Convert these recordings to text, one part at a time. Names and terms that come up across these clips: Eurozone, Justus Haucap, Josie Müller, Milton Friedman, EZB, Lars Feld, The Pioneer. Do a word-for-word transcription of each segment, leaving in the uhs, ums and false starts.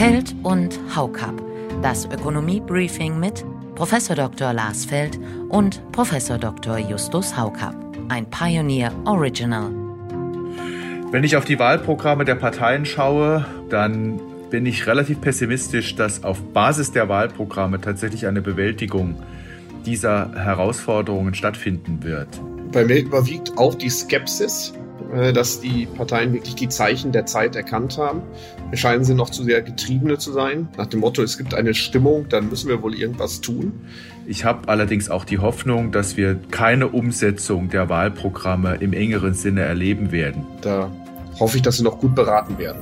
Feld und Haucap. Das Ökonomie-Briefing mit Professor Doktor Lars Feld und Professor Doktor Justus Haucap. Ein Pioneer Original. Wenn ich auf die Wahlprogramme der Parteien schaue, dann bin ich relativ pessimistisch, dass auf Basis der Wahlprogramme tatsächlich eine Bewältigung dieser Herausforderungen stattfinden wird. Bei mir überwiegt auch die Skepsis, dass die Parteien wirklich die Zeichen der Zeit erkannt haben. Mir scheinen sie noch zu sehr Getriebene zu sein. Nach dem Motto, es gibt eine Stimmung, dann müssen wir wohl irgendwas tun. Ich habe allerdings auch die Hoffnung, dass wir keine Umsetzung der Wahlprogramme im engeren Sinne erleben werden. Da hoffe ich, dass sie noch gut beraten werden.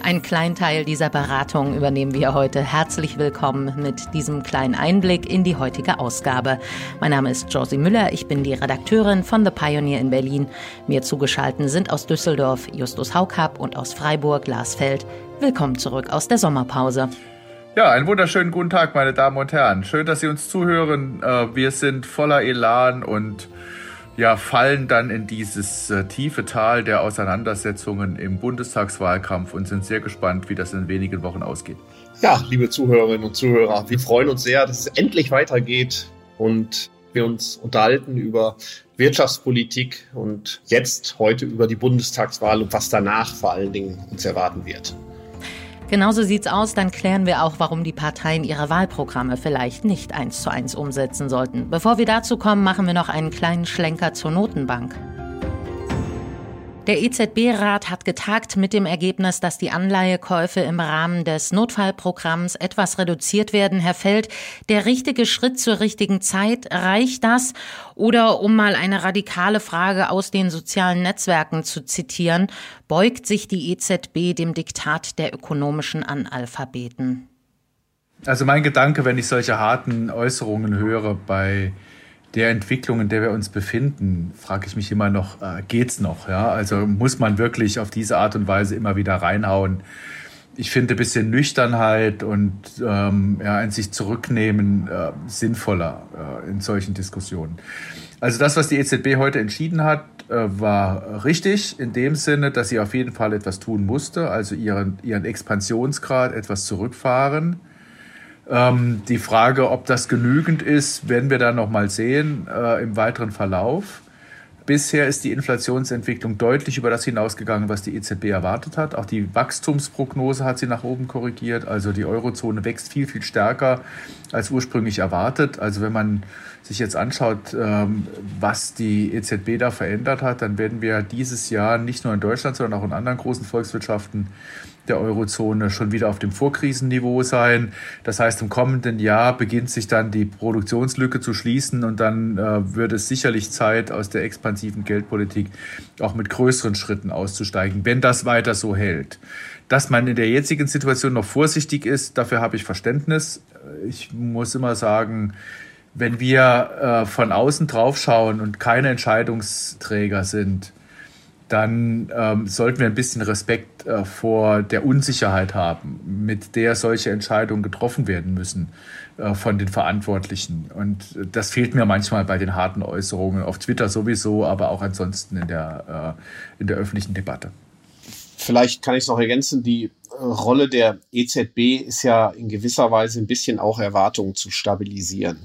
Einen kleinen Teil dieser Beratung übernehmen wir heute. Herzlich willkommen mit diesem kleinen Einblick in die heutige Ausgabe. Mein Name ist Josie Müller, ich bin die Redakteurin von The Pioneer in Berlin. Mir zugeschaltet sind aus Düsseldorf Justus Haucap und aus Freiburg Lars Feld. Willkommen zurück aus der Sommerpause. Ja, einen wunderschönen guten Tag, meine Damen und Herren. Schön, dass Sie uns zuhören. Wir sind voller Elan und ja, fallen dann in dieses äh, tiefe Tal der Auseinandersetzungen im Bundestagswahlkampf und sind sehr gespannt, wie das in wenigen Wochen ausgeht. Ja, liebe Zuhörerinnen und Zuhörer, wir freuen uns sehr, dass es endlich weitergeht und wir uns unterhalten über Wirtschaftspolitik und jetzt heute über die Bundestagswahl und was danach vor allen Dingen uns erwarten wird. Genauso sieht's aus, dann klären wir auch, warum die Parteien ihre Wahlprogramme vielleicht nicht eins zu eins umsetzen sollten. Bevor wir dazu kommen, machen wir noch einen kleinen Schlenker zur Notenbank. Der E Z B-Rat hat getagt mit dem Ergebnis, dass die Anleihekäufe im Rahmen des Notfallprogramms etwas reduziert werden. Herr Feld, der richtige Schritt zur richtigen Zeit, reicht das? Oder um mal eine radikale Frage aus den sozialen Netzwerken zu zitieren, beugt sich die E Z B dem Diktat der ökonomischen Analphabeten? Also mein Gedanke, wenn ich solche harten Äußerungen höre bei der Entwicklung, in der wir uns befinden, frage ich mich immer noch, äh, geht's noch? Ja? Also muss man wirklich auf diese Art und Weise immer wieder reinhauen? Ich finde ein bisschen Nüchternheit und ähm, ja, ein sich zurücknehmen äh, sinnvoller äh, in solchen Diskussionen. Also das, was die E Z B heute entschieden hat, äh, war richtig in dem Sinne, dass sie auf jeden Fall etwas tun musste, also ihren, ihren Expansionsgrad etwas zurückfahren. Die Frage, ob das genügend ist, werden wir dann nochmal sehen äh, im weiteren Verlauf. Bisher ist die Inflationsentwicklung deutlich über das hinausgegangen, was die E Z B erwartet hat. Auch die Wachstumsprognose hat sie nach oben korrigiert. Also die Eurozone wächst viel, viel stärker als ursprünglich erwartet. Also wenn man sich jetzt anschaut, ähm, was die E Z B da verändert hat, dann werden wir dieses Jahr nicht nur in Deutschland, sondern auch in anderen großen Volkswirtschaften der Eurozone schon wieder auf dem Vorkrisenniveau sein. Das heißt, im kommenden Jahr beginnt sich dann die Produktionslücke zu schließen und dann äh, wird es sicherlich Zeit, aus der expansiven Geldpolitik auch mit größeren Schritten auszusteigen, wenn das weiter so hält. Dass man in der jetzigen Situation noch vorsichtig ist, dafür habe ich Verständnis. Ich muss immer sagen, wenn wir äh, von außen drauf schauen und keine Entscheidungsträger sind, dann ähm, sollten wir ein bisschen Respekt äh, vor der Unsicherheit haben, mit der solche Entscheidungen getroffen werden müssen äh, von den Verantwortlichen. Und das fehlt mir manchmal bei den harten Äußerungen auf Twitter sowieso, aber auch ansonsten in der, äh, in der öffentlichen Debatte. Vielleicht kann ich es noch ergänzen, die Rolle der E Z B ist ja in gewisser Weise ein bisschen auch Erwartungen zu stabilisieren.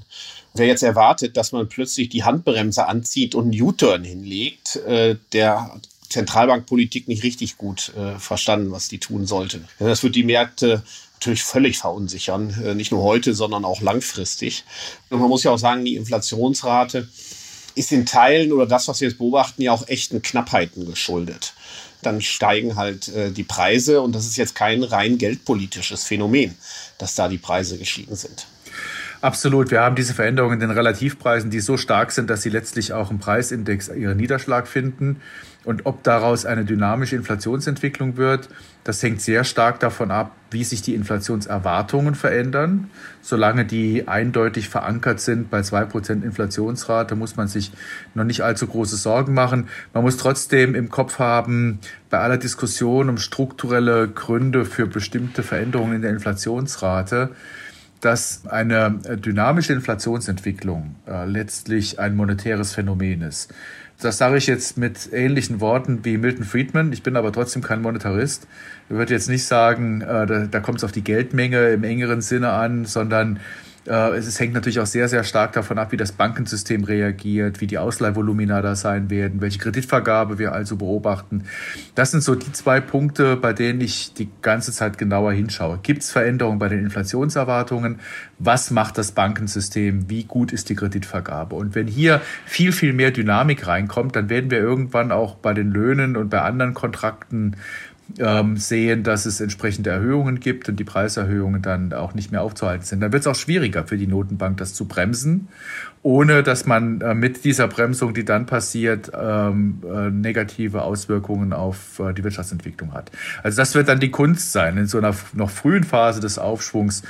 Wer jetzt erwartet, dass man plötzlich die Handbremse anzieht und einen U-Turn hinlegt, äh, der hat Zentralbankpolitik nicht richtig gut äh, verstanden, was die tun sollte. Das wird die Märkte natürlich völlig verunsichern, äh, nicht nur heute, sondern auch langfristig. Und man muss ja auch sagen, die Inflationsrate ist in Teilen oder das, was wir jetzt beobachten, ja auch echten Knappheiten geschuldet. Dann steigen halt äh, die Preise und das ist jetzt kein rein geldpolitisches Phänomen, dass da die Preise gestiegen sind. Absolut. Wir haben diese Veränderungen in den Relativpreisen, die so stark sind, dass sie letztlich auch im Preisindex ihren Niederschlag finden. Und ob daraus eine dynamische Inflationsentwicklung wird, das hängt sehr stark davon ab, wie sich die Inflationserwartungen verändern. Solange die eindeutig verankert sind bei zwei Prozent Inflationsrate, muss man sich noch nicht allzu große Sorgen machen. Man muss trotzdem im Kopf haben, bei aller Diskussion um strukturelle Gründe für bestimmte Veränderungen in der Inflationsrate, dass eine dynamische Inflationsentwicklung äh, letztlich ein monetäres Phänomen ist. Das sage ich jetzt mit ähnlichen Worten wie Milton Friedman. Ich bin aber trotzdem kein Monetarist. Ich würde jetzt nicht sagen, äh, da, da kommt es auf die Geldmenge im engeren Sinne an, sondern äh, es, es hängt natürlich auch sehr, sehr stark davon ab, wie das Bankensystem reagiert, wie die Ausleihvolumina da sein werden, welche Kreditvergabe wir also beobachten. Das sind so die zwei Punkte, bei denen ich die ganze Zeit genauer hinschaue. Gibt es Veränderungen bei den Inflationserwartungen? Was macht das Bankensystem? Wie gut ist die Kreditvergabe? Und wenn hier viel, viel mehr Dynamik reinkommt, dann werden wir irgendwann auch bei den Löhnen und bei anderen Kontrakten ähm, sehen, dass es entsprechende Erhöhungen gibt und die Preiserhöhungen dann auch nicht mehr aufzuhalten sind. Dann wird es auch schwieriger für die Notenbank, das zu bremsen, ohne dass man äh, mit dieser Bremsung, die dann passiert, ähm, äh, negative Auswirkungen auf äh, die Wirtschaftsentwicklung hat. Also das wird dann die Kunst sein, in so einer noch frühen Phase des Aufschwungs,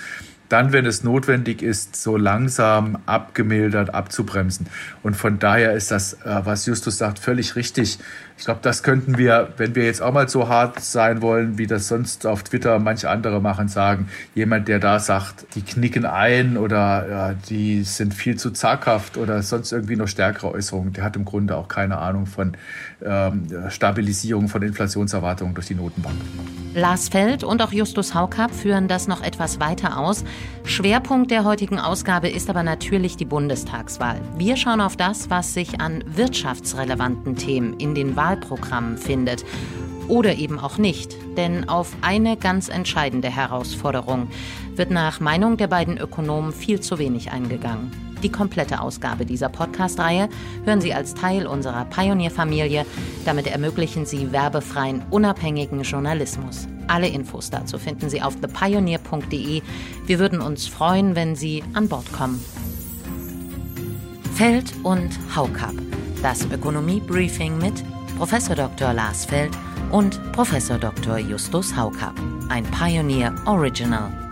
dann, wenn es notwendig ist, so langsam abgemildert abzubremsen. Und von daher ist das, was Justus sagt, völlig richtig. Ich glaube, das könnten wir, wenn wir jetzt auch mal so hart sein wollen, wie das sonst auf Twitter manche andere machen, sagen, jemand, der da sagt, die knicken ein oder ja, die sind viel zu zaghaft oder sonst irgendwie noch stärkere Äußerungen, der hat im Grunde auch keine Ahnung von ähm, Stabilisierung von Inflationserwartungen durch die Notenbank. Lars Feld und auch Justus Haucap führen das noch etwas weiter aus. Schwerpunkt der heutigen Ausgabe ist aber natürlich die Bundestagswahl. Wir schauen auf das, was sich an wirtschaftsrelevanten Themen in den Wahlprogrammen findet. Oder eben auch nicht. Denn auf eine ganz entscheidende Herausforderung wird nach Meinung der beiden Ökonomen viel zu wenig eingegangen. Die komplette Ausgabe dieser Podcast-Reihe hören Sie als Teil unserer Pioneer-Familie. Damit ermöglichen Sie werbefreien, unabhängigen Journalismus. Alle Infos dazu finden Sie auf the pioneer punkt de. Wir würden uns freuen, wenn Sie an Bord kommen. Feld und Haucap. Das Ökonomie-Briefing mit Professor Doktor Lars Feld und Professor Doktor Justus Haucap. Ein Pioneer Original.